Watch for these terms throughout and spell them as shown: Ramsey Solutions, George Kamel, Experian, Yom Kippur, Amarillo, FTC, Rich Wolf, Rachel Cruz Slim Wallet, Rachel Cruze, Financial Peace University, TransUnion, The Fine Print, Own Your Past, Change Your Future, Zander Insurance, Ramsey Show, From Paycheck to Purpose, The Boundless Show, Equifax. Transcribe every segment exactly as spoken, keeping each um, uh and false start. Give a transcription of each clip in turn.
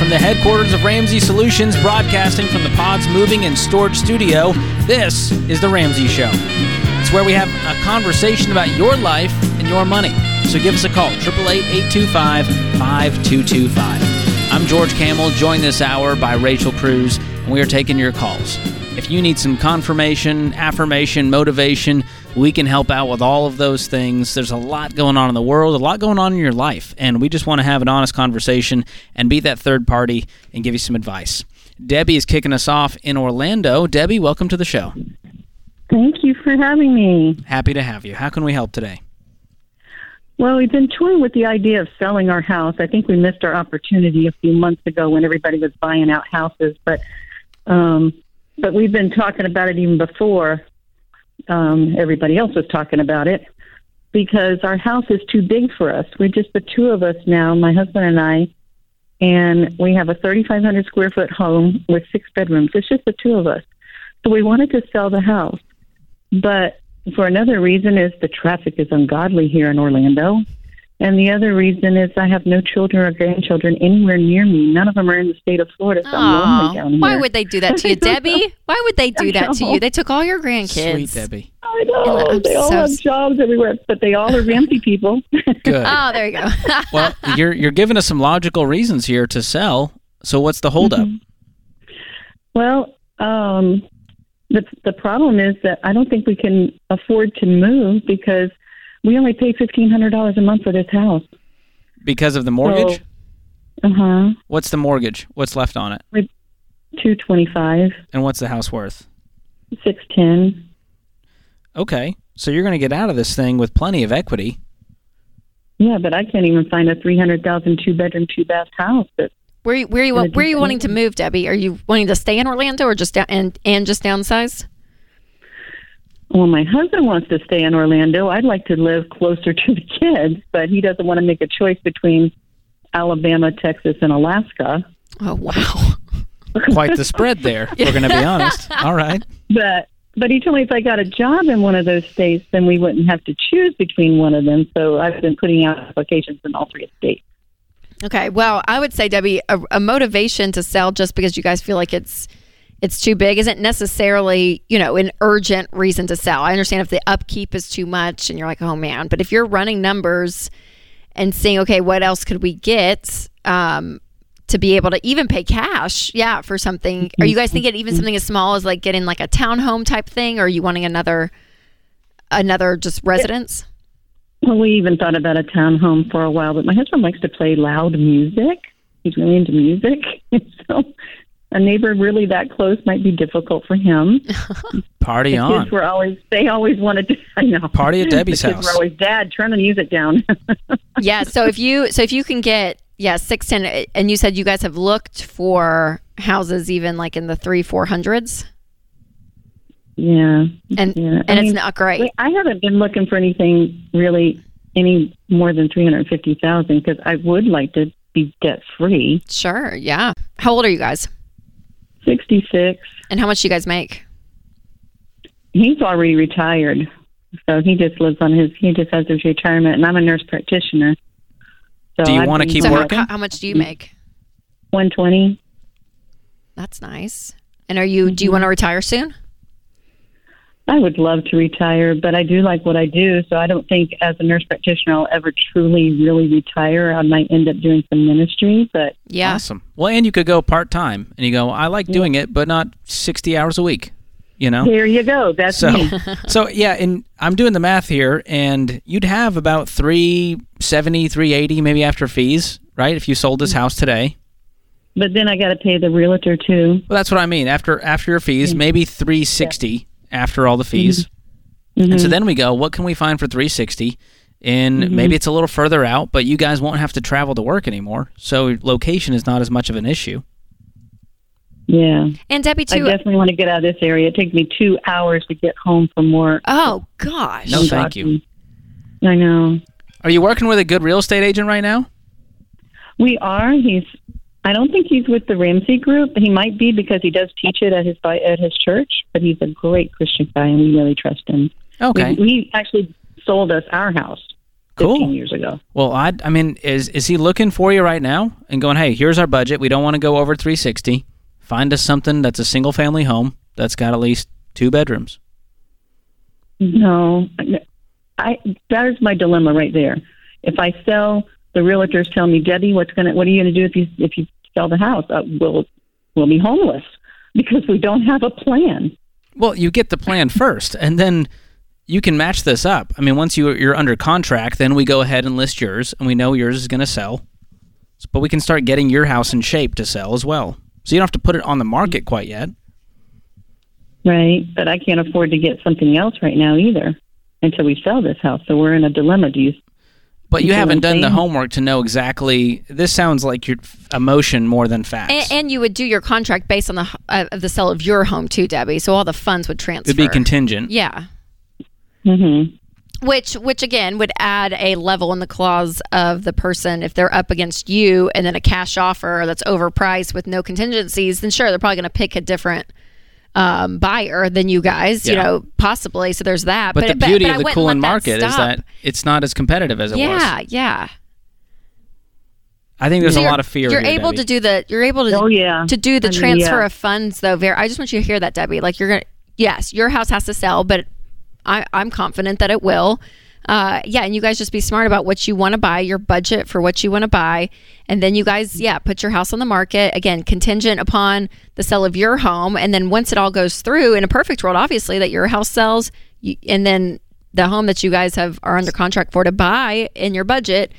from the headquarters of Ramsey Solutions, broadcasting from the Pods Moving and Storage Studio, this is The Ramsey Show. It's where we have a conversation about your life and your money. So give us a call, eight eight eight, eight two five, five two two five. I'm George Kamel, joined this hour by Rachel Cruz, and we are taking your calls. If you need some confirmation, affirmation, motivation, we can help out with all of those things. There's a lot going on in the world, a lot going on in your life, and we just want to have an honest conversation and be that third party and give you some advice. Debbie is kicking us off in Orlando. Debbie, welcome to the show. Thank you for having me. Happy to have you. How can we help today? Well, we've been toying with the idea of selling our house. I think we missed our opportunity a few months ago when everybody was buying out houses, but um, but we've been talking about it even before um, everybody else was talking about it, because our house is too big for us. We're just the two of us now, my husband and I, and we have a thirty-five hundred square foot home with six bedrooms. It's just the two of us. So we wanted to sell the house, but for another reason is the traffic is ungodly here in Orlando. And the other reason is I have no children or grandchildren anywhere near me. None of them are in the state of Florida, so Aww, I'm lonely down here. Why would they do that to you, Debbie? Why would they do that to you? They took all your grandkids. Sweet, Debbie. I know. I'm they all so have jobs everywhere, but they all are Ramsey people. Good. Oh, there you go. Well, you're, you're giving us some logical reasons here to sell. So what's the holdup? Mm-hmm. Well, um... The the problem is that I don't think we can afford to move, because we only pay fifteen hundred dollars a month for this house. Because of the mortgage? So, uh-huh. What's the mortgage? What's left on it? two twenty-five. And what's the house worth? six ten. Okay. So you're going to get out of this thing with plenty of equity. Yeah, but I can't even find a three hundred thousand dollars two-bedroom, two-bath house that's Where you, where you where are you wanting to move, Debbie? Are you wanting to stay in Orlando, or just down, and and just downsize? Well, my husband wants to stay in Orlando. I'd like to live closer to the kids, but he doesn't want to make a choice between Alabama, Texas, and Alaska. Oh wow, quite the spread there. We're going to be honest. All right, but but he told me if I got a job in one of those states, then we wouldn't have to choose between one of them. So I've been putting out applications in all three states. Okay, well, I would say, Debbie, a, a motivation to sell just because you guys feel like it's it's too big isn't necessarily, you know, an urgent reason to sell. I understand if the upkeep is too much and you're like, oh man, but if you're running numbers and seeing, okay, what else could we get um, to be able to even pay cash, yeah, for something? Are you guys thinking even something as small as like getting like a townhome type thing, or are you wanting another another just residence? Well, we even thought about a townhome for a while, but my husband likes to play loud music. He's really into music. So a neighbor really that close might be difficult for him. Party the on. The kids were always, they always wanted to, I know. Party at Debbie's the kids house. Were always, Dad, turn the music down. Yeah, so if you so if you can get, yeah, six ten, and you said you guys have looked for houses even like in the three, four hundreds? Yeah, and yeah. and I mean, it's not great. I haven't been looking for anything really any more than three hundred fifty thousand because I would like to be debt free. Sure, yeah. How old are you guys? Sixty six. And how much do you guys make? He's already retired, so he just lives on his. He just has his retirement, and I'm a nurse practitioner. So do you want to keep so working? How, how much do you make? One twenty. That's nice. And are you? Mm-hmm. Do you want to retire soon? I would love to retire, but I do like what I do, so I don't think as a nurse practitioner I'll ever truly, really retire. I might end up doing some ministry, but... Yeah. Awesome. Well, and you could go part-time, and you go, I like doing it, but not sixty hours a week, you know? There you go. That's so, me. So, yeah, and I'm doing the math here, and you'd have about three seventy, three eighty maybe after fees, right, if you sold this house today. But then I got to pay the realtor, too. Well, that's what I mean. After after your fees, maybe three sixty. Yeah. After all the fees. Mm-hmm. And so then we go, what can we find for three sixty? And mm-hmm. maybe it's a little further out, but you guys won't have to travel to work anymore. So location is not as much of an issue. Yeah. And Debbie, too. I definitely want to get out of this area. It takes me two hours to get home from work. Oh, gosh. No, thank you. I know. Are you working with a good real estate agent right now? We are. He's. I don't think he's with the Ramsey Group. He might be because he does teach it at his at his church, but he's a great Christian guy, and we really trust him. Okay. He actually sold us our house. Cool. fifteen years ago. Well, I, I mean, is is he looking for you right now and going, hey, here's our budget. We don't want to go over three sixty. Find us something that's a single family home that's got at least two bedrooms. No, I that is my dilemma right there. If I sell, the realtors tell me, Debbie, what's gonna what are you gonna do if you if you sell the house? Uh, we'll we'll be homeless because we don't have a plan. Well, you get the plan first, and then you can match this up. I mean, once you, you're under contract, then we go ahead and list yours, and we know yours is going to sell. But we can start getting your house in shape to sell as well. So you don't have to put it on the market quite yet. Right, but I can't afford to get something else right now either until we sell this house. So we're in a dilemma. Do you? But you haven't done the homework to know exactly. This sounds like your emotion more than facts. And, and you would do your contract based on the uh, the sale of your home too, Debbie. So all the funds would transfer. It'd be contingent. Yeah. Mm-hmm. Which, which again would add a level in the clause of the person if they're up against you, and then a cash offer that's overpriced with no contingencies. Then sure, they're probably going to pick a different um, buyer than you guys, yeah. you know, possibly. So there's that. But, but the beauty but, but of the Kulin market is that it's not as competitive as it yeah, was. Yeah, yeah. I think there's so a lot of fear. You're here, able Debbie. to do the. You're able to. Oh, yeah. To do the I mean, transfer yeah. of funds, though, Vera. I just want you to hear that, Debbie. Like you're gonna. Yes, your house has to sell, but I, I'm confident that it will. Uh, yeah, and you guys just be smart about what you want to buy, your budget for what you want to buy, and then you guys, yeah, put your house on the market. Again, contingent upon the sale of your home, and then once it all goes through, in a perfect world, obviously, that your house sells, you, and then the home that you guys have are under contract for to buy in your budget,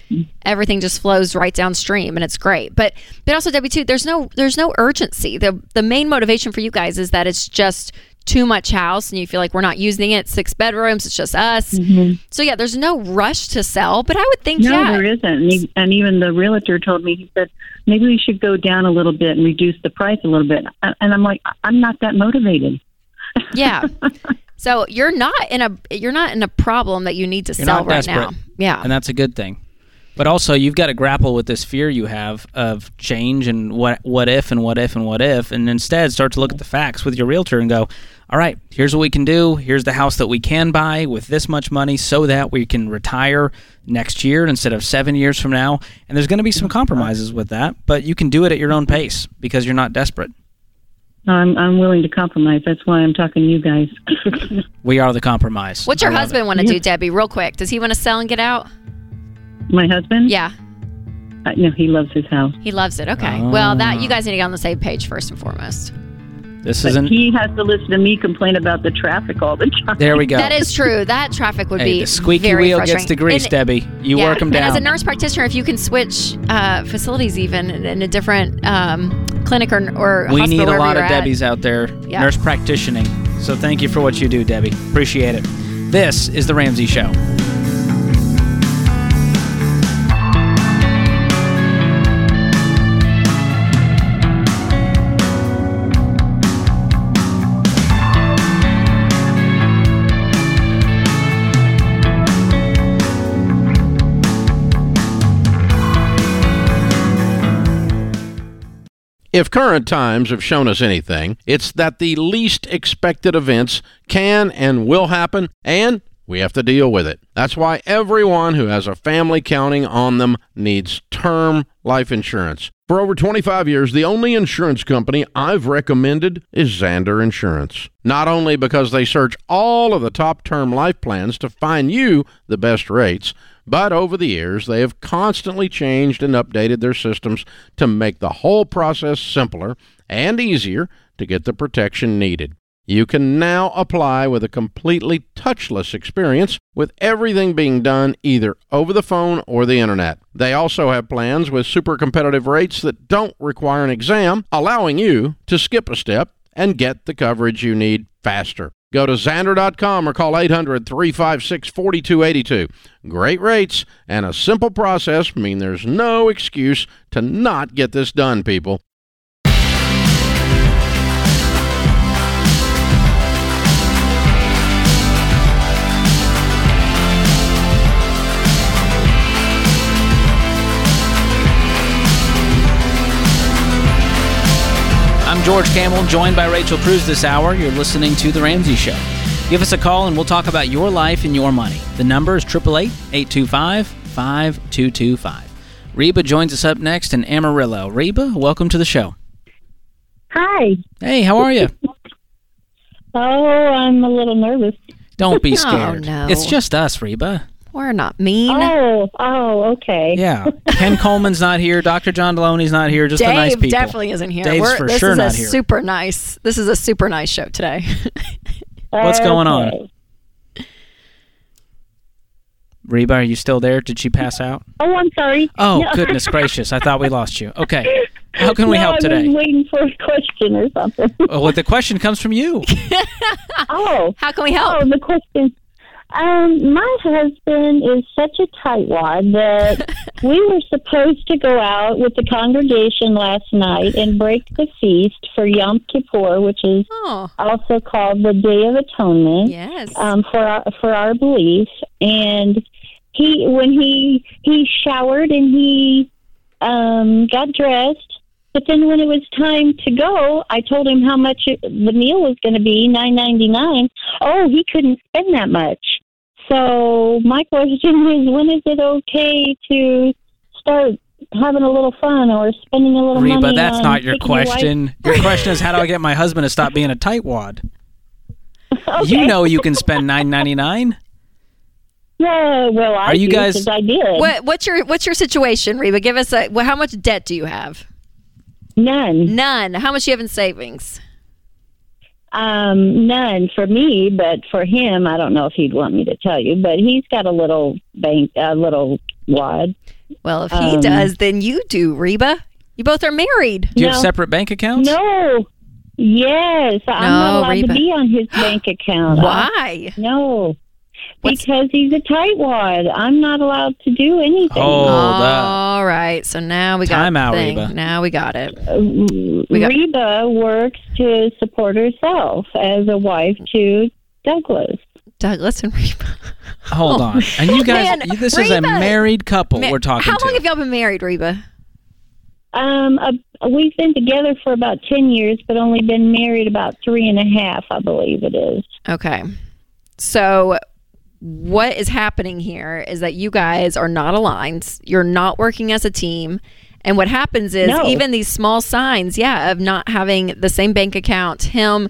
everything just flows right downstream, and it's great. But but also, Debbie, too, there's no there's no urgency. The the main motivation for you guys is that it's just too much house and you feel like we're not using it. Six bedrooms, it's just us. Mm-hmm. So yeah, there's no rush to sell, but I would think no, yeah. there isn't. And even the realtor told me, he said, maybe we should go down a little bit and reduce the price a little bit. And I'm like, I'm not that motivated. Yeah. So you're not in a, you're not in a problem that you need to you're sell right desperate. now. Yeah. And that's a good thing. But also you've got to grapple with this fear you have of change and what what if and what if and what if, and instead start to look at the facts with your realtor and go, all right, here's what we can do. Here's the house that we can buy with this much money so that we can retire next year instead of seven years from now. And there's going to be some compromises with that, but you can do it at your own pace because you're not desperate. I'm I'm willing to compromise. That's why I'm talking to you guys. We are the compromise. What's your husband want to do, Debbie, real quick? Does he want to sell and get out? My husband? Yeah. Uh, no, he loves his house. He loves it. Okay. Oh. Well, that you guys need to get on the same page first and foremost. This isn't. He has to listen to me complain about the traffic all the time. There we go. That is true. That traffic would hey, be the squeaky very wheel gets the grease, and, Debbie. You yeah. work them down. And as a nurse practitioner, if you can switch uh, facilities, even in, in a different um, clinic or, or we hospital, we need a lot of Debbies at. out there, yeah. nurse practitioning. So thank you for what you do, Debbie. Appreciate it. This is the Ramsey Show. If current times have shown us anything, it's that the least expected events can and will happen, and we have to deal with it. That's why everyone who has a family counting on them needs term life insurance. For over twenty-five years, the only insurance company I've recommended is Zander Insurance. Not only because they search all of the top term life plans to find you the best rates, but over the years, they have constantly changed and updated their systems to make the whole process simpler and easier to get the protection needed. You can now apply with a completely touchless experience, with everything being done either over the phone or the internet. They also have plans with super competitive rates that don't require an exam, allowing you to skip a step and get the coverage you need faster. Go to Zander dot com or call eight hundred, three five six, four two eight two. Great rates and a simple process mean there's no excuse to not get this done, people. I'm George Kamel, joined by Rachel Cruz this hour. You're listening to The Ramsey Show. Give us a call and we'll talk about your life and your money. The number is eight eight eight, eight two five, five two two five. Reba joins us up next in Amarillo. Reba, welcome to the show. Hi. Hey, how are you? Oh, I'm a little nervous. Don't be scared. Oh, no. It's just us, Reba. We're not mean. Oh, oh, okay. Yeah. Ken Coleman's not here. Doctor John Deloney's not here. Just Dave the nice people. Dave definitely isn't here. Dave's We're, for sure not here. Super nice. This is a super nice show today. What's okay. going on? Reba, are you still there? Did she pass out? Oh, I'm sorry. Oh, no. Goodness gracious. I thought we lost you. Okay. How can we no, help today? I was waiting for a question or something. Well, the question comes from you. Oh. How can we help? Oh, the question. Um, my husband is such a tightwad that we were supposed to go out with the congregation last night and break the feast for Yom Kippur, which is oh. also called the Day of Atonement. Yes. Um, for our, for our belief, and he when he he showered and he um, got dressed, but then when it was time to go, I told him how much it, the meal was going to be, nine ninety-nine. Oh, he couldn't spend that much. So my question is, when is it okay to start having a little fun or spending a little Reba, money? Reba, that's on not your question. Your, your question is, how do I get my husband to stop being a tightwad? Okay. You know you can spend nine ninety-nine. Yeah, well, I Are you do, guys? I did. What, what's your What's your situation, Reba? Give us a. Well, how much debt do you have? None. None. How much do you have in savings? Um, none for me, but for him, I don't know if he'd want me to tell you, but he's got a little bank, a little wad. Well, if he um, does, then you do, Reba. You both are married. Do you no. have separate bank accounts? No. Yes. No, I'm not allowed Reba. to be on his bank account. Why? I, no. What's because he's a tightwad. I'm not allowed to do anything. Hold All up. right. So now we got Time out, Reba. Now we got it. We got Reba works to support herself as a wife to Douglas. Douglas and Reba. Hold oh. on. And you guys, Man, this Reba, is a married couple ma- we're talking how to. How long have y'all been married, Reba? Um, uh, we've been together for about ten years, but only been married about three and a half, I believe it is. Okay. So... what is happening here is that you guys are not aligned. You're not working as a team. And what happens is no. even these small signs, yeah, of not having the same bank account, him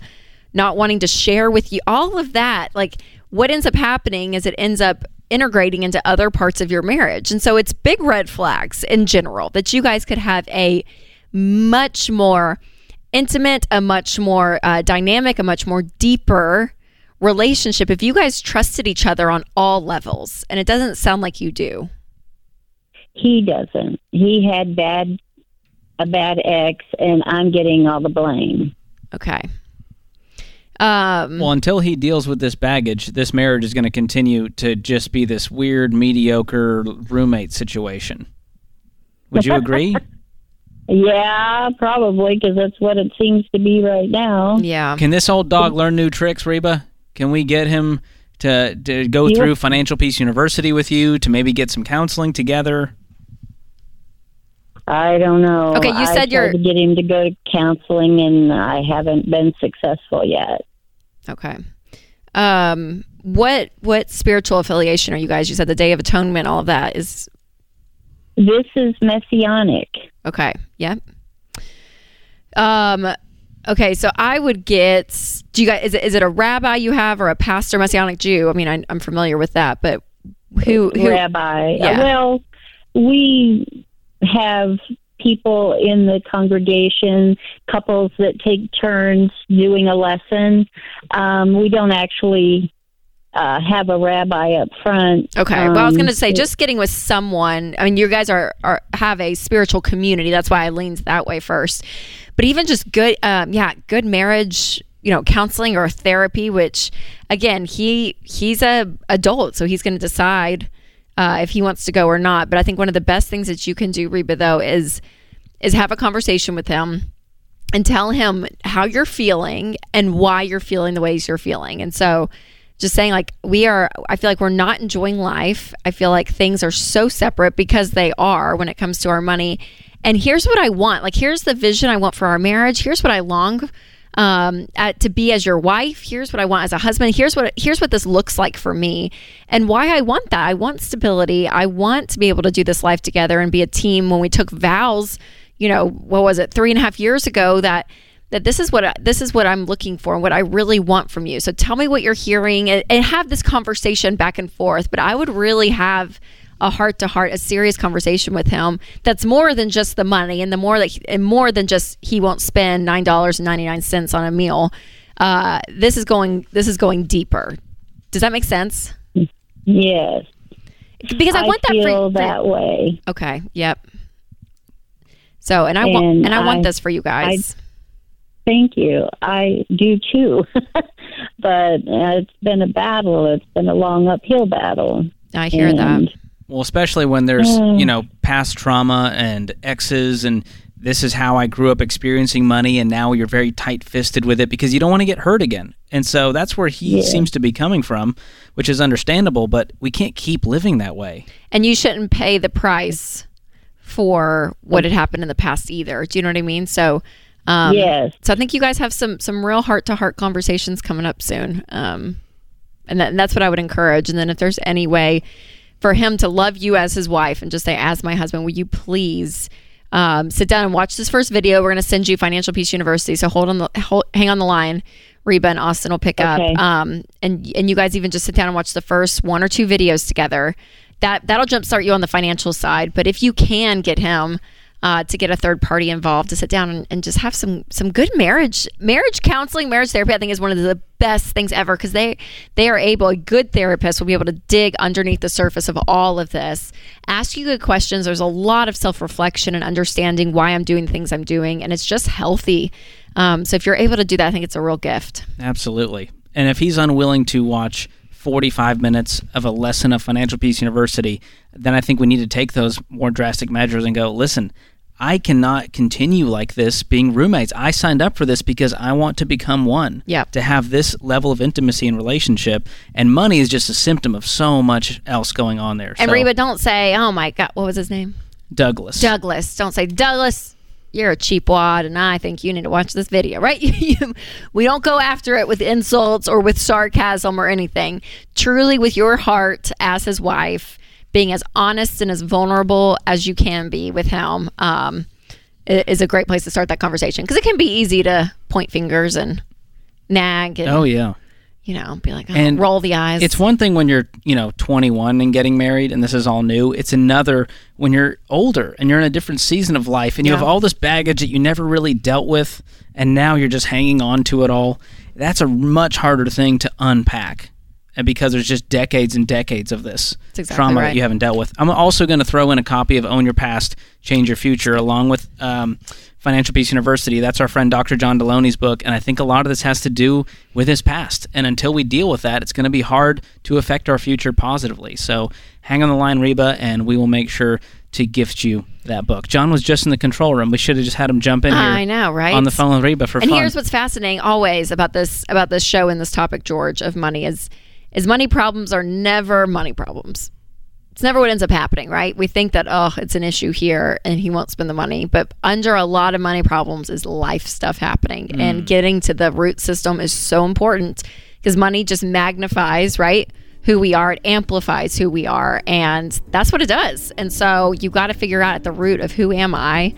not wanting to share with you, all of that, like what ends up happening is it ends up integrating into other parts of your marriage. And so it's big red flags in general that you guys could have a much more intimate, a much more uh, dynamic, a much more deeper relationship if you guys trusted each other on all levels, and it doesn't sound like you do. He doesn't. He had bad a bad ex, and I'm getting all the blame. Okay. Um, well, until he deals with this baggage, this marriage is going to continue to just be this weird, mediocre roommate situation. Would you agree? Yeah, probably, because that's what it seems to be right now. Yeah. Can this old dog learn new tricks, Reba? Can we get him to, to go yep. through Financial Peace University with you to maybe get some counseling together? I don't know. Okay, you said you're... I tried to get him to go to counseling, and I haven't been successful yet. Okay. Um, what what spiritual affiliation are you guys? You said the Day of Atonement, all of that is... This is Messianic. Okay, yep. Yeah. Um... Okay, so I would get, do you guys, is it, is it a rabbi you have or a pastor, Messianic Jew? I mean, I, I'm familiar with that, but who? who rabbi. Yeah. Well, we have people in the congregation, couples that take turns doing a lesson. Um, we don't actually uh, have a rabbi up front. Okay, um, well, I was going to say, just getting with someone, I mean, you guys are, are have a spiritual community. That's why I leaned that way first. But even just good, um, yeah, good marriage, you know, counseling or therapy, which, again, he he's a adult, so he's going to decide uh, if he wants to go or not. But I think one of the best things that you can do, Reba, though, is is have a conversation with him and tell him how you're feeling and why you're feeling the ways you're feeling. And so just saying, like, we are, I feel like we're not enjoying life. I feel like things are so separate because they are when it comes to our money. And here's what I want. Like, here's the vision I want for our marriage. Here's what I long um, at, to be as your wife. Here's what I want as a husband. Here's what here's what this looks like for me and why I want that. I want stability. I want to be able to do this life together and be a team. When we took vows, you know, what was it, three and a half years ago, that that this is what this is what I'm looking for and what I really want from you. So tell me what you're hearing, and, and have this conversation back and forth. But I would really have a heart-to-heart, a serious conversation with him that's more than just the money, and the more that, and more than just he won't spend nine dollars and ninety-nine cents on a meal. Uh, this is going this is going deeper. Does that make sense? Yes. Because I, I want that feel for, that way. Okay. Yep. So, and I and want and I, I want this for you guys. I, Thank you. I do too. But uh, it's been a battle. It's been a long uphill battle. I hear and, that. Well, especially when there's, uh, you know, past trauma and exes, and this is how I grew up experiencing money, and now you're very tight-fisted with it because you don't want to get hurt again. And so that's where he yeah. seems to be coming from, which is understandable, but we can't keep living that way. And you shouldn't pay the price for what had happened in the past either. Do you know what I mean? So... Um, yes. So I think you guys have some some real heart-to-heart conversations coming up soon. Um, and, that, and that's what I would encourage. And then if there's any way for him to love you as his wife and just say, as my husband, will you please um, sit down and watch this first video? We're going to send you Financial Peace University. So hold on, the, hold, hang on the line. Reba and Austin will pick okay. up. Um, and, and you guys even just sit down and watch the first one or two videos together. That, that'll jumpstart you on the financial side. But if you can get him... Uh, to get a third party involved, to sit down and, and just have some some good marriage marriage counseling, marriage therapy, I think is one of the best things ever, because they they are able, a good therapist will be able to dig underneath the surface of all of this, ask you good questions. There's a lot of self-reflection and understanding why I'm doing the things I'm doing, and it's just healthy. Um, so if you're able to do that, I think it's a real gift. Absolutely. And if he's unwilling to watch forty-five minutes of a lesson of Financial Peace University, then I think we need to take those more drastic measures and go, listen, I cannot continue like this being roommates. I signed up for this because I want to become one, yeah. to have this level of intimacy and relationship, and money is just a symptom of so much else going on there. And so, Reba, don't say, oh my God, what was his name? Douglas. Douglas. Don't say, Douglas, you're a cheapwad, and I think you need to watch this video, right? We don't go after it with insults or with sarcasm or anything. Truly with your heart as his wife, being as honest and as vulnerable as you can be with him um, is a great place to start that conversation. Because it can be easy to point fingers and nag. And, oh, yeah. You know, be like, oh, and roll the eyes. It's one thing when you're, you know, twenty-one and getting married and this is all new. It's another when you're older and you're in a different season of life and you yeah. have all this baggage that you never really dealt with, and now you're just hanging on to it all. That's a much harder thing to unpack, and because there's just decades and decades of this exactly trauma right. that you haven't dealt with. I'm also going to throw in a copy of Own Your Past, Change Your Future, along with um, Financial Peace University. That's our friend Doctor John Deloney's book, and I think a lot of this has to do with his past. And until we deal with that, it's going to be hard to affect our future positively. So hang on the line, Reba, and we will make sure to gift you that book. John was just in the control room. We should have just had him jump in here. I know, right? On the phone with Reba for and fun. And here's what's fascinating always about this about this show and this topic, George, of money is... is money problems are never money problems. It's never what ends up happening, right? We think that, oh, it's an issue here and he won't spend the money. But under a lot of money problems is life stuff happening. Mm. And getting to the root system is so important, because money just magnifies, right, who we are. It amplifies who we are. And that's what it does. And so you got to figure out at the root of who am I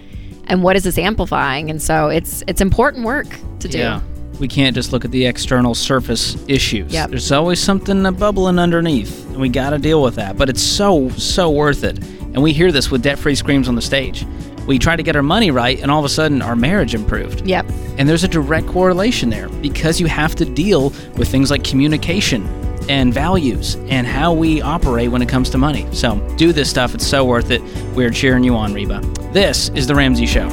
and what is this amplifying? And so it's it's important work to do. Yeah. We can't just look at the external surface issues. Yep. There's always something bubbling underneath, and we got to deal with that. But it's so, so worth it. And we hear this with debt-free screams on the stage. We try to get our money right, and all of a sudden, our marriage improved. Yep. And there's a direct correlation there, because you have to deal with things like communication and values and how we operate when it comes to money. So do this stuff. It's so worth it. We're cheering you on, Reba. This is The Ramsey Show.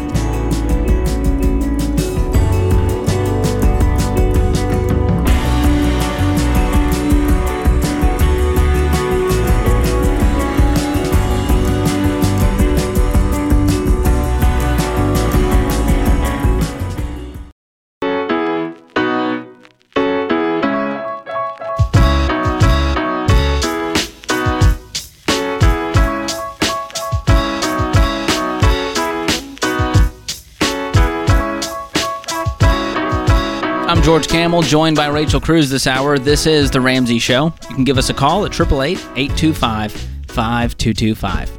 I'm George Kamel, joined by Rachel Cruz this hour. This is The Ramsey Show. You can give us a call at eight eight eight, eight two five, five two two five.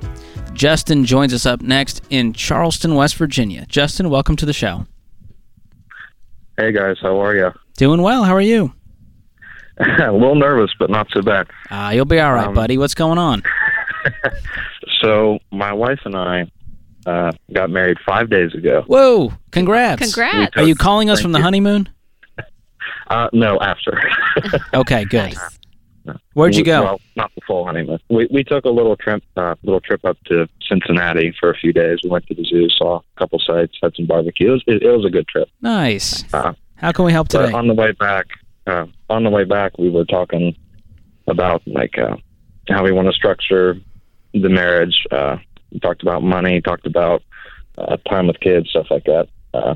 Justin joins us up next in Charleston, West Virginia. Justin, welcome to the show. Hey, guys. How are you? Doing well. How are you? A little nervous, but not so bad. Uh, you'll be all right, um, buddy. What's going on? So my wife and I uh, got married five days ago. Whoa. Congrats. Congrats. Took, are you calling us from the you. honeymoon? Uh, no, after. Okay, good. Nice. Where'd you go? Well, not the full honeymoon. We we took a little trip, uh, little trip up to Cincinnati for a few days. We went to the zoo, saw a couple sites, had some barbecue. It was, it, it was a good trip. Nice. Uh, How can we help today? On the way back, uh, on the way back, we were talking about like uh, how we want to structure the marriage. Uh, we talked about money, talked about uh, time with kids, stuff like that. Uh,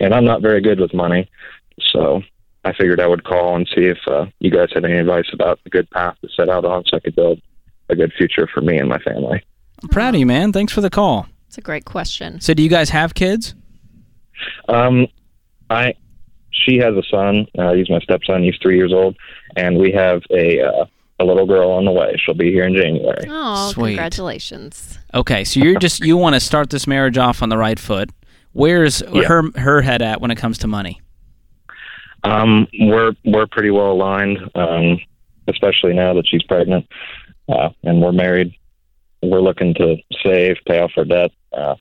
and I'm not very good with money. So I figured I would call and see if uh, you guys had any advice about the good path to set out on so I could build a good future for me and my family. I'm proud of you, man. Thanks for the call. That's a great question. So do you guys have kids? Um, I, she has a son. Uh, he's my stepson. He's three years old. And we have a uh, a little girl on the way. She'll be here in January. Oh, sweet. Congratulations. Okay, so you're just you want to start this marriage off on the right foot. Where's yeah. her her head at when it comes to money? Um, we're, we're pretty well aligned, um, especially now that she's pregnant, uh, and we're married. We're looking to save, pay off our debt. Uh,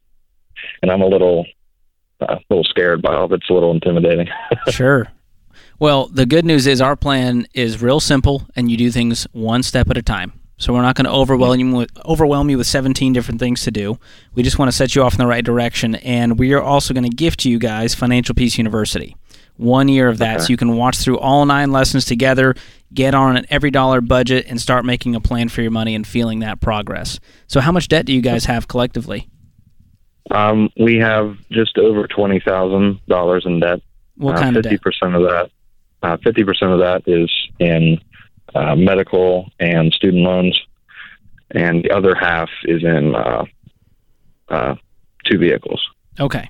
and I'm a little, uh, a little scared by all of it. It's a little intimidating. Sure. Well, the good news is our plan is real simple and you do things one step at a time. So we're not going to overwhelm you with, overwhelm you with seventeen different things to do. We just want to set you off in the right direction. And we are also going to gift you guys Financial Peace University. One year of that, okay. So you can watch through all nine lessons together, get on an every dollar budget, and start making a plan for your money and feeling that progress. So how much debt do you guys have collectively? Um, we have just over twenty thousand dollars in debt. What uh, kind of debt? fifty percent of that, uh, fifty percent of that is in uh, medical and student loans, and the other half is in uh, uh, two vehicles. Okay.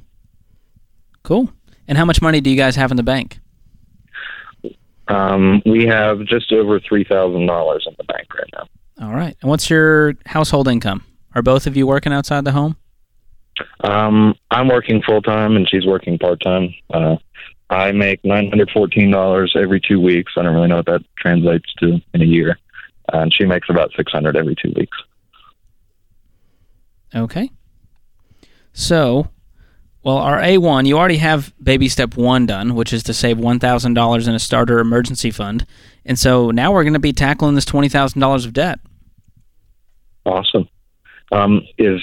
Cool. And how much money do you guys have in the bank? Um, we have just over three thousand dollars in the bank right now. All right. And what's your household income? Are both of you working outside the home? Um, I'm working full-time, and she's working part-time. Uh, I make nine hundred fourteen dollars every two weeks. I don't really know what that translates to in a year. Uh, and she makes about six hundred dollars every two weeks. Okay. So... Well, our A one, you already have baby step one done, which is to save one thousand dollars in a starter emergency fund. And so now we're going to be tackling this twenty thousand dollars of debt. Awesome. Um, is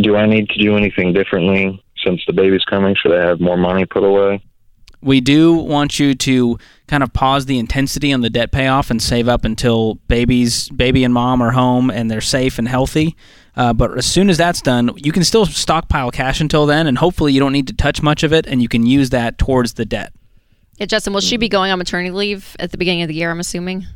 do I need to do anything differently since the baby's coming? Should I have more money put away? We do want you to kind of pause the intensity on the debt payoff and save up until babies, baby and mom are home and they're safe and healthy. Uh, but as soon as that's done, you can still stockpile cash until then, and hopefully you don't need to touch much of it, and you can use that towards the debt. Yeah, Justin, will she be going on maternity leave at the beginning of the year, I'm assuming?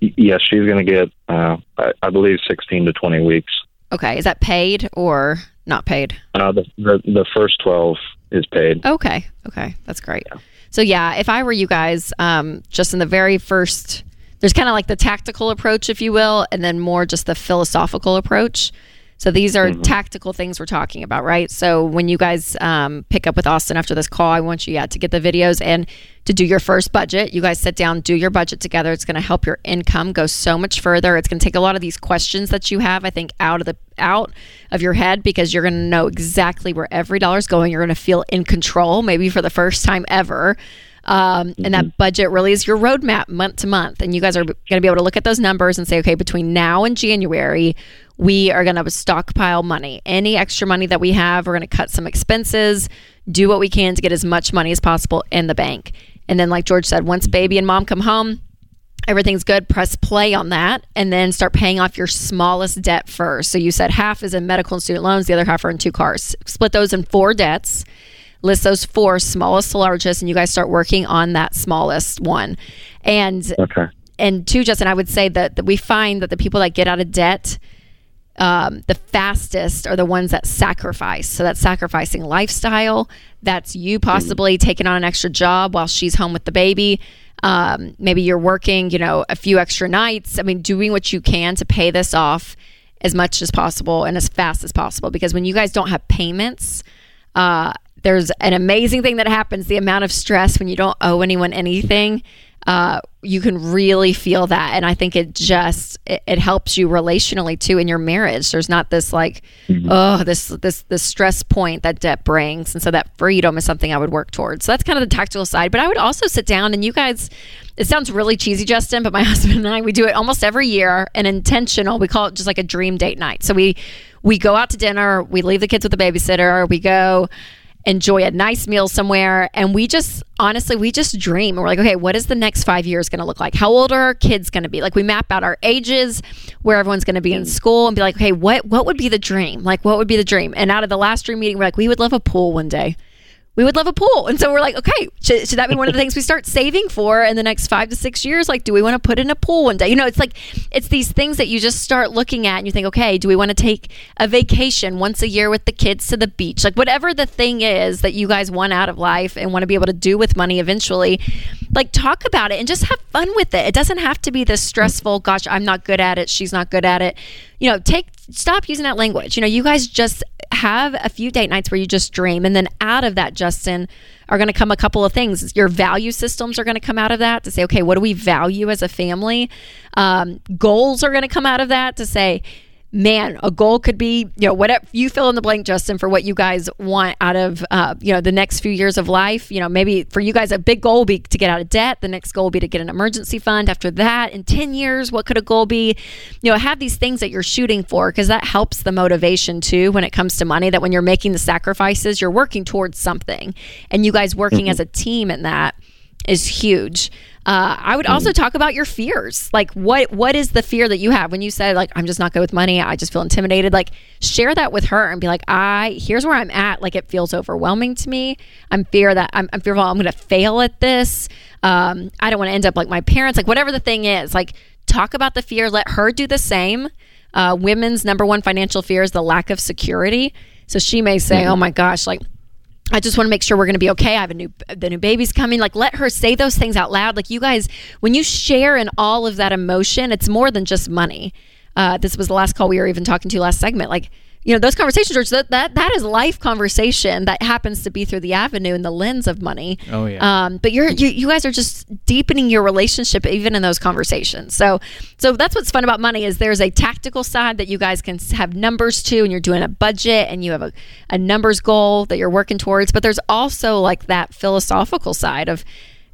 Yes, yeah, she's going to get, uh, I, I believe, sixteen to twenty weeks. Okay. Is that paid or not paid? Uh, the, the the first twelve is paid. Okay. Okay. That's great. Yeah. So yeah, if I were you guys, um, just in the very first, there's kind of like the tactical approach, if you will, and then more just the philosophical approach. So these are mm-hmm. tactical things we're talking about, right? So when you guys um, pick up with Austin after this call, I want you yeah, to get the videos and to do your first budget. You guys sit down, do your budget together. It's going to help your income go so much further. It's going to take a lot of these questions that you have, I think, out of the out of your head because you're going to know exactly where every dollar is going. You're going to feel in control, maybe for the first time ever. Um, mm-hmm. And that budget really is your roadmap month to month. And you guys are going to be able to look at those numbers and say, okay, between now and January, we are going to stockpile money. Any extra money that we have, we're going to cut some expenses, do what we can to get as much money as possible in the bank. And then like George said, once baby and mom come home, everything's good, press play on that, and then start paying off your smallest debt first. So you said half is in medical and student loans, the other half are in two cars. Split those in four debts. List those four, smallest to largest, and you guys start working on that smallest one. And okay. and two, Justin, I would say that, that we find that the people that get out of debt, um, the fastest are the ones that sacrifice. So that's sacrificing lifestyle. That's you possibly taking on an extra job while she's home with the baby. Um, maybe you're working, you know, a few extra nights. I mean, doing what you can to pay this off as much as possible and as fast as possible. Because when you guys don't have payments, uh, there's an amazing thing that happens. The amount of stress when you don't owe anyone anything, uh, you can really feel that. And I think it just, it, it helps you relationally too in your marriage. There's not this like, mm-hmm. oh, this, this, this stress point that debt brings. And so that freedom is something I would work towards. So that's kind of the tactical side, but I would also sit down and you guys, it sounds really cheesy, Justin, but my husband and I, we do it almost every year, an intentional, we call it just like a dream date night. So we, we go out to dinner, we leave the kids with the babysitter, we go enjoy a nice meal somewhere. And we just, honestly, we just dream. And we're like, okay, what is the next five years going to look like? How old are our kids going to be? Like we map out our ages, where everyone's going to be in school and be like, okay, what, what would be the dream? Like, what would be the dream? And out of the last dream meeting, we're like, we would love a pool one day. We would love a pool. And so we're like, okay, should, should that be one of the things we start saving for in the next five to six years? Like, do we want to put in a pool one day? You know, it's like, it's these things that you just start looking at and you think, okay, do we want to take a vacation once a year with the kids to the beach? Like whatever the thing is that you guys want out of life and want to be able to do with money eventually, like talk about it and just have fun with it. It doesn't have to be this stressful, gosh, I'm not good at it, she's not good at it. You know, take, stop using that language. You know, you guys just have a few date nights where you just dream. And then out of that, Justin, are going to come a couple of things. Your value systems are going to come out of that to say, okay, what do we value as a family? Um, goals are going to come out of that to say, man, a goal could be, you know, whatever you fill in the blank, Justin, for what you guys want out of, uh, you know, the next few years of life. You know, maybe for you guys, a big goal will be to get out of debt. The next goal will be to get an emergency fund. After that, in ten years, what could a goal be? You know, have these things that you're shooting for, because that helps the motivation too when it comes to money, that when you're making the sacrifices, you're working towards something. And you guys working mm-hmm. as a team in that is huge. Uh, I would also talk about your fears. Like what, what is the fear that you have when you say like, I'm just not good with money, I just feel intimidated? Like share that with her and be like, I, here's where I'm at. Like it feels overwhelming to me. I'm fear that I'm, I'm fearful I'm going to fail at this. Um, I don't want to end up like my parents, like whatever the thing is, like talk about the fear, let her do the same. Uh, women's number one financial fear is the lack of security. So she may say, mm-hmm. oh my gosh, like, I just want to make sure we're going to be okay. I have a new, the new baby's coming. Like let her say those things out loud. Like you guys, when you share in all of that emotion, it's more than just money. Uh, this was the last call we were even talking to last segment. Like, you know, those conversations, that, that, that is life conversation that happens to be through the avenue and the lens of money. Oh yeah. Um, but you're, you, you guys are just deepening your relationship even in those conversations. So, so that's what's fun about money is there's a tactical side that you guys can have numbers to, and you're doing a budget and you have a, a numbers goal that you're working towards. But there's also like that philosophical side of,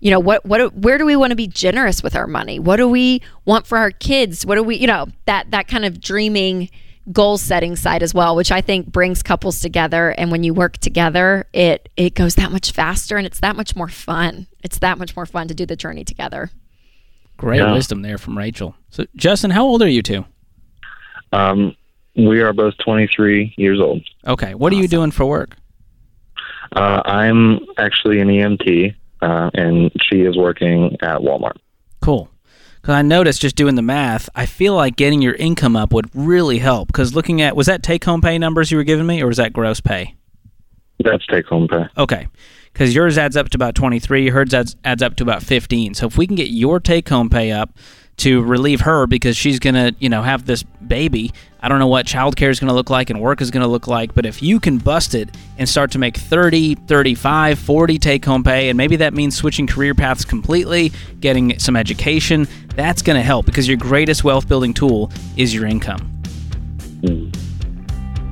you know, what, what, where do we want to be generous with our money? What do we want for our kids? What do we, you know, that, that kind of dreaming, goal setting side as well, which I think brings couples together. And when you work together, it it goes that much faster and it's that much more fun. It's that much more fun to do the journey together. Great yeah. wisdom there from Rachel. So Justin, how old are you two? Um, we are both twenty-three years old. Okay. What awesome. Are you doing for work? Uh, I'm actually an E M T uh, and she is working at Walmart. Cool. Because I noticed just doing the math, I feel like getting your income up would really help. Because looking at, was that take-home pay numbers you were giving me, or was that gross pay? That's take-home pay. Okay. Because yours adds up to about twenty-three, hers adds, adds up to about fifteen. So if we can get your take-home pay up to relieve her, because she's going to, you know, have this baby, I don't know what childcare is going to look like and work is going to look like, but if you can bust it and start to make thirty, thirty-five, forty take-home pay, and maybe that means switching career paths completely, getting some education, that's going to help, because your greatest wealth-building tool is your income.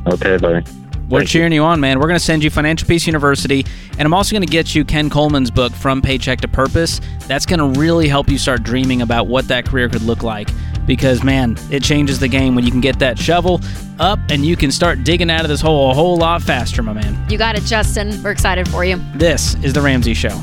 Okay, buddy. We're Thank cheering you. you on, man. We're going to send you Financial Peace University, and I'm also going to get you Ken Coleman's book, From Paycheck to Purpose. That's going to really help you start dreaming about what that career could look like, because, man, it changes the game when you can get that shovel up and you can start digging out of this hole a whole lot faster, my man. You got it, Justin. We're excited for you. This is The Ramsey Show.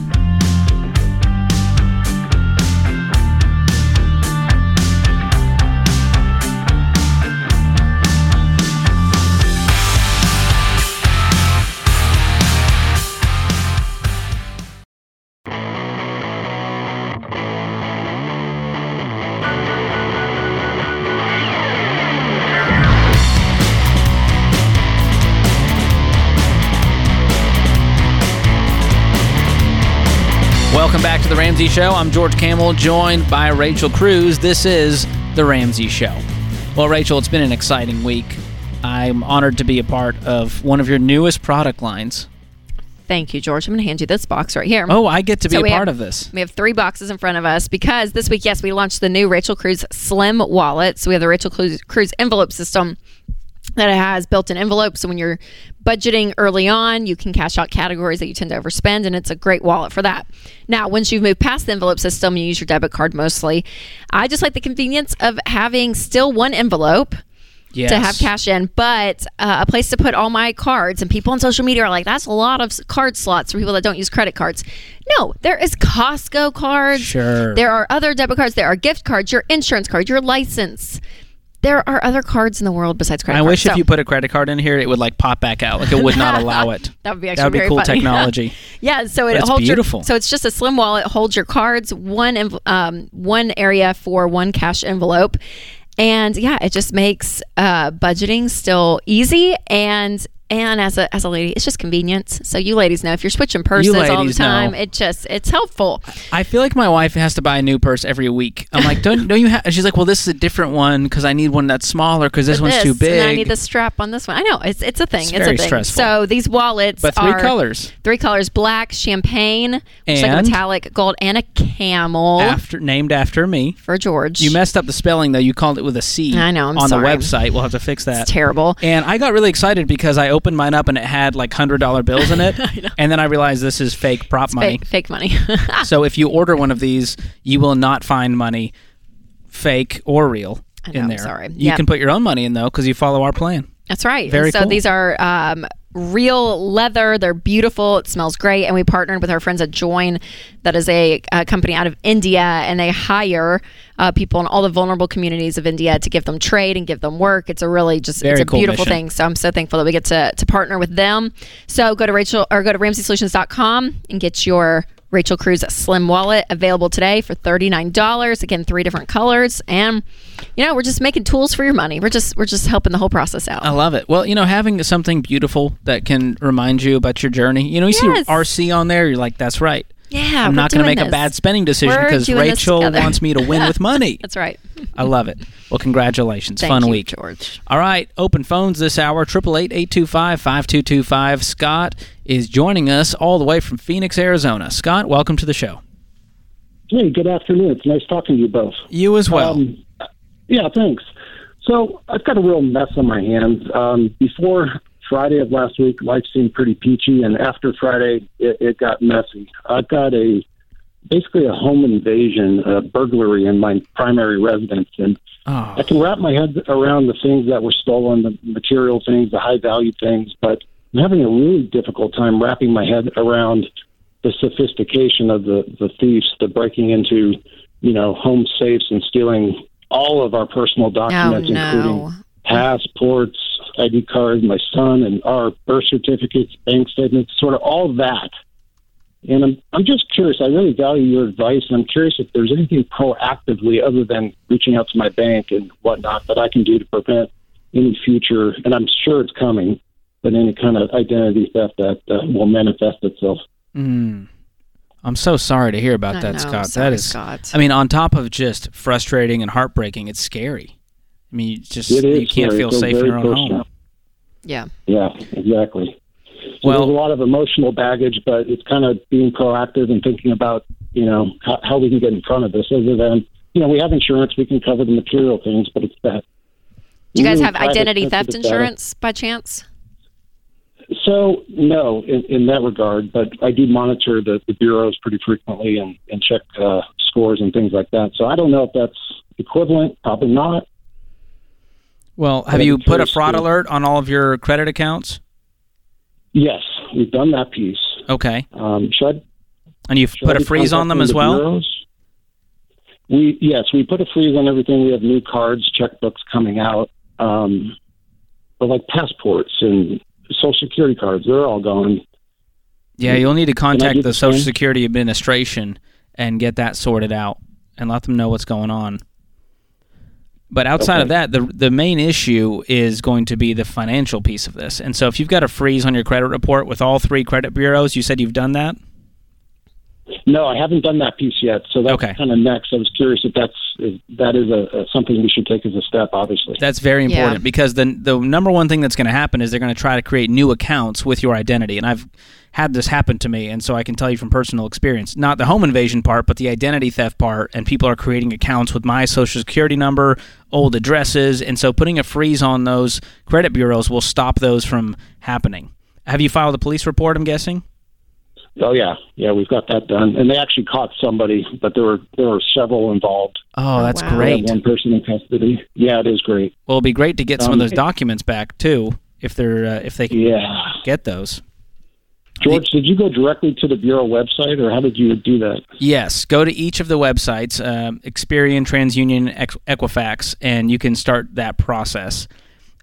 Welcome back to The Ramsey Show. I'm George Kamel, joined by Rachel Cruz. This is The Ramsey Show. Well, Rachel, it's been an exciting week. I'm honored to be a part of one of your newest product lines. Thank you, George. I'm going to hand you this box right here. Oh, I get to be so a part have, of this. We have three boxes in front of us because this week, yes, we launched the new Rachel Cruz Slim Wallet. So we have the Rachel Cruz, Cruz envelope system that has built-in envelopes. So when you're budgeting early on, you can cash out categories that you tend to overspend, and it's a great wallet for that. Now, once you've moved past the envelope system, you use your debit card mostly. I just like the convenience of having still one envelope. Yes. To have cash in, but uh, a place to put all my cards. And people on social media are like, that's a lot of card slots for people that don't use credit cards. No, there is Costco cards. Sure. There are other debit cards. There are gift cards, your insurance card, your license. There are other cards in the world besides credit I cards. I wish so, if you put a credit card in here, it would like pop back out. Like it would not allow it. That would be actually that would be very cool funny. Technology. Yeah, so it That's holds beautiful. Your, so it's just a slim wallet. Holds your cards, one um, one area for one cash envelope. And yeah, it just makes uh, budgeting still easy, and and as a as a lady, it's just convenience. So you ladies know if you're switching purses all the time, know. it just it's helpful. I feel like my wife has to buy a new purse every week. I'm like, don't don't you have? She's like, well, this is a different one because I need one that's smaller because this, this one's too big. And I need the strap on this one. I know it's it's a thing. It's, it's very a thing. Stressful. So these wallets but three are colors, three colors: black, champagne, which and is like a metallic, gold, and a camel. After named after me for George. You messed up the spelling though. You called it with a C. I know. I'm on sorry. The website, we'll have to fix that. It's terrible. And I got really excited because I opened mine up and it had like one hundred dollar bills in it. And then I realized this is fake prop it's money. Fake, fake money. So if you order one of these, you will not find money, fake or real, I know, in there. I'm sorry. You yep. can put your own money in though because you follow our plan. That's right. Very so cool. So these are um, real leather. They're beautiful. It smells great. And we partnered with our friends at Join, that is a, a company out of India, and they hire uh, people in all the vulnerable communities of India to give them trade and give them work. It's a really just Very it's a cool beautiful mission. Thing. So I'm so thankful that we get to to partner with them. So go to Rachel or go to Ramsey Solutions dot com and get your Rachel Cruz Slim Wallet available today for thirty-nine dollars. Again, three different colors. And, you know, we're just making tools for your money. We're just we're just helping the whole process out. I love it. Well, you know, having something beautiful that can remind you about your journey. You know, you yes. see R C on there. You're like, that's right. Yeah, I'm not going to make this. a bad spending decision because Rachel wants me to win with money. That's right. I love it. Well, congratulations. Thank Fun you, week. George. All right. Open phones this hour, eight eight eight, eight two five, five two two five. Scott is joining us all the way from Phoenix, Arizona. Scott, welcome to the show. Hey, good afternoon. It's nice talking to you both. You as well. Um, yeah, thanks. So I've got a real mess on my hands. Um, before Friday of last week, life seemed pretty peachy, and after Friday, it, it got messy. I've got a basically a home invasion, a burglary in my primary residence, and oh. I can wrap my head around the things that were stolen, the material things, the high-value things, but I'm having a really difficult time wrapping my head around the sophistication of the, the thieves, the breaking into, you know, home safes and stealing all of our personal documents, oh, no. including passports, I D cards, my son, and our birth certificates, bank statements, sort of all that. And I'm I'm just curious. I really value your advice, and I'm curious if there's anything proactively other than reaching out to my bank and whatnot that I can do to prevent any future, and I'm sure it's coming, but any kind of identity theft that uh, will manifest itself. Mm. I'm so sorry to hear about I that, know, Scott. Sorry, that is, Scott. I mean, on top of just frustrating and heartbreaking, it's scary. I mean, you just is, you can't Mary. feel so safe in your own personal. home. Yeah. Yeah, exactly. So well, there's a lot of emotional baggage, but it's kind of being proactive and thinking about, you know, how, how we can get in front of this. Other than, you know, we have insurance, we can cover the material things, but it's that. Do you guys really have identity theft insurance by chance? So, no, in, in that regard, but I do monitor the, the bureaus pretty frequently and, and check uh, scores and things like that. So I don't know if that's equivalent, probably not. Well, have you put a fraud alert on all of your credit accounts? Yes, we've done that piece. Okay. Um, should I, and you've should put I a freeze on them as the well? Bureaus? We Yes, we put a freeze on everything. We have new cards, checkbooks coming out. Um, but like passports and Social Security cards, they're all gone. Yeah, you'll need to contact the Social Security Administration and get that sorted out and let them know what's going on. But outside okay. of that, the the main issue is going to be the financial piece of this. And so if you've got a freeze on your credit report with all three credit bureaus, you said you've done that? No, I haven't done that piece yet. So that's okay. kind of next. I was curious if that's if that is a, a something we should take as a step, obviously. That's very important yeah. because the, the number one thing that's going to happen is they're going to try to create new accounts with your identity. And I've had this happen to me, and so I can tell you from personal experience, not the home invasion part, but the identity theft part, and people are creating accounts with my social security number, old addresses, and so putting a freeze on those credit bureaus will stop those from happening. Have you filed a police report, I'm guessing? Oh, yeah. Yeah, we've got that done. And they actually caught somebody, but there were there were several involved. Oh, that's wow. great. One person in custody. Yeah, it is great. Well, it'd be great to get um, some of those documents back, too, if they're uh, if they can yeah. get those. George, did you go directly to the Bureau website, or how did you do that? Yes. Go to each of the websites, um, Experian, TransUnion, Equifax, and you can start that process.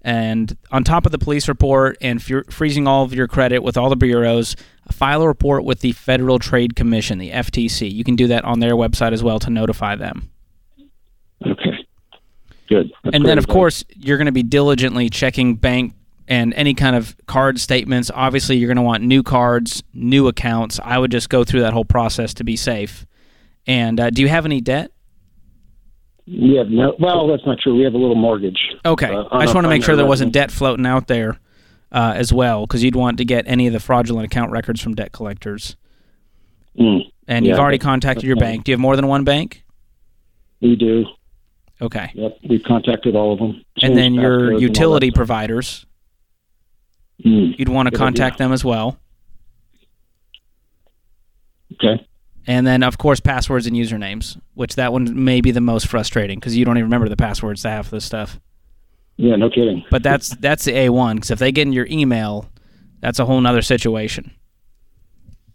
And on top of the police report and freezing all of your credit with all the bureaus, file a report with the Federal Trade Commission, the F T C. You can do that on their website as well to notify them. Okay. Good. That's and then, of advice. course, you're going to be diligently checking bank and any kind of card statements. Obviously, you're going to want new cards, new accounts. I would just go through that whole process to be safe. And uh, do you have any debt? We have no. Well, that's not true. We have a little mortgage. Okay. Uh, I just want to make sure there wasn't debt floating out there uh, as well, because you'd want to get any of the fraudulent account records from debt collectors. Mm, and yeah, you've already contacted your bank. Do you have more than one bank? We do. Okay. Yep. We've contacted all of them. And then your utility providers, mm, you'd want to contact idea. them as well. Okay. And then, of course, passwords and usernames, which that one may be the most frustrating because you don't even remember the passwords to half of this stuff. Yeah, no kidding. But that's that's the A one, because if they get in your email, that's a whole other situation.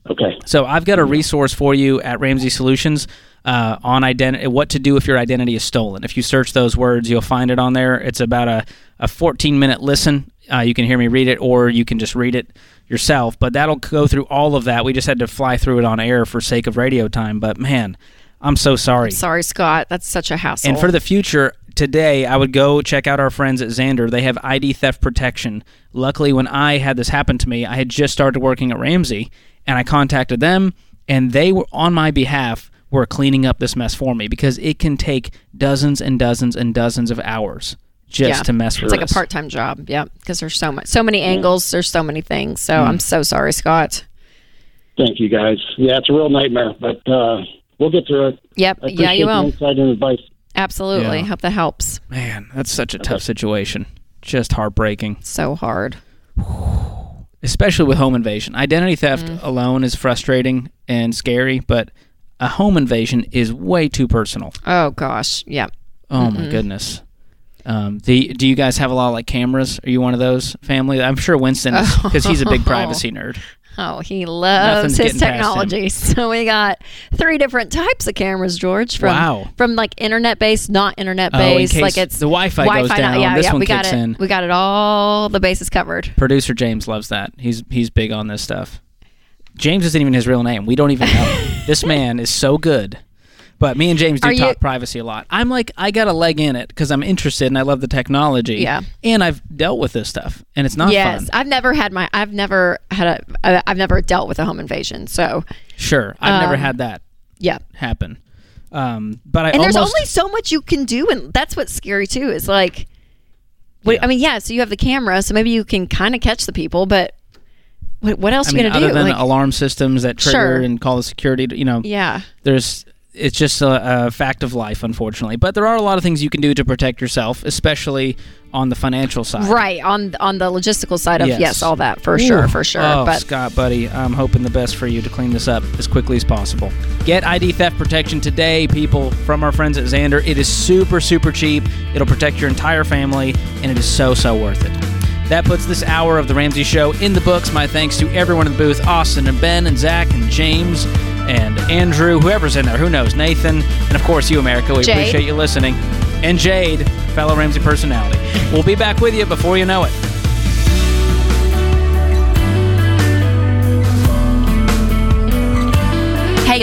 Okay. So I've got a resource for you at Ramsey Solutions uh, on identi- what to do if your identity is stolen. If you search those words, you'll find it on there. It's about a, a fourteen-minute listen. Uh, you can hear me read it, or you can just read it yourself. But that'll go through all of that. We just had to fly through it on air for sake of radio time. But, man, I'm so sorry. I'm sorry, Scott. That's such a hassle. And for the future, today I would go check out our friends at Zander. They have I D theft protection. Luckily, when I had this happen to me, I had just started working at Ramsey, and I contacted them, and they were on my behalf were cleaning up this mess for me, because it can take dozens and dozens and dozens of hours. Just yeah. to mess with It's like us. a part-time job, yeah, because there's so much, so many angles, there's so many things. So mm. I'm so sorry, Scott. Thank you, guys. Yeah, it's a real nightmare, but uh, we'll get through it. Yep, I yeah, you will. Insight and advice. Absolutely. Yeah. Hope that helps. Man, that's such a okay. tough situation. Just heartbreaking. So hard. Especially with home invasion. Identity theft mm. alone is frustrating and scary, but a home invasion is way too personal. Oh, gosh, yeah. Oh, mm-hmm. my goodness. Um, the, do you guys have a lot of like cameras? Are you one of those family? I'm sure Winston is, because he's a big privacy nerd. Oh, he loves his technology. So we got three different types of cameras, George. From, wow. From like internet-based, not internet-based. Oh, like it's the Wi-Fi, Wi-Fi goes down. Not, yeah, this yeah, one we kicks got it, in. We got it all. The bases covered. Producer James loves that. He's he's big on this stuff. James isn't even his real name. We don't even know. This man is so good. But me and James do Are talk you, privacy a lot. I'm like, I got a leg in it because I'm interested and I love the technology. Yeah. And I've dealt with this stuff and it's not yes, fun. Yes. I've never had my, I've never had a, I've never dealt with a home invasion. So. Sure. I've um, never had that yeah. happen. Um, but I And almost, there's only so much you can do. And that's what's scary too, is like, what, yeah. I mean, yeah, so you have the camera, so maybe you can kind of catch the people, but what, what else I are you going to do? Other than like, alarm systems that trigger sure. and call the security, you know. Yeah. There's. It's just a, a fact of life, unfortunately. But there are a lot of things you can do to protect yourself, especially on the financial side. Right, on on the logistical side of, yes, yes all that, for Ooh. sure, for sure. Oh, but Scott, buddy, I'm hoping the best for you to clean this up as quickly as possible. Get I D theft protection today, people, from our friends at Zander. It is super, super cheap. It'll protect your entire family, and it is so, so worth it. That puts this hour of The Ramsey Show in the books. My thanks to everyone in the booth, Austin and Ben and Zach and James and Andrew, whoever's in there, who knows, Nathan, and of course you, America. We Jade. appreciate you listening. And Jade, fellow Ramsey personality. We'll be back with you before you know it. Hey,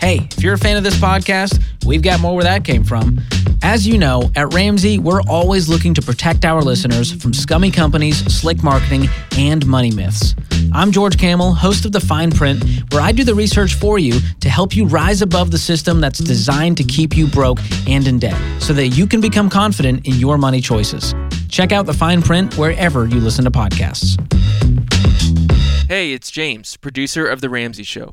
Hey, if you're a fan of this podcast, we've got more where that came from. As you know, at Ramsey, we're always looking to protect our listeners from scummy companies, slick marketing, and money myths. I'm George Kamel, host of The Fine Print, where I do the research for you to help you rise above the system that's designed to keep you broke and in debt so that you can become confident in your money choices. Check out The Fine Print wherever you listen to podcasts. Hey, it's James, producer of The Ramsey Show.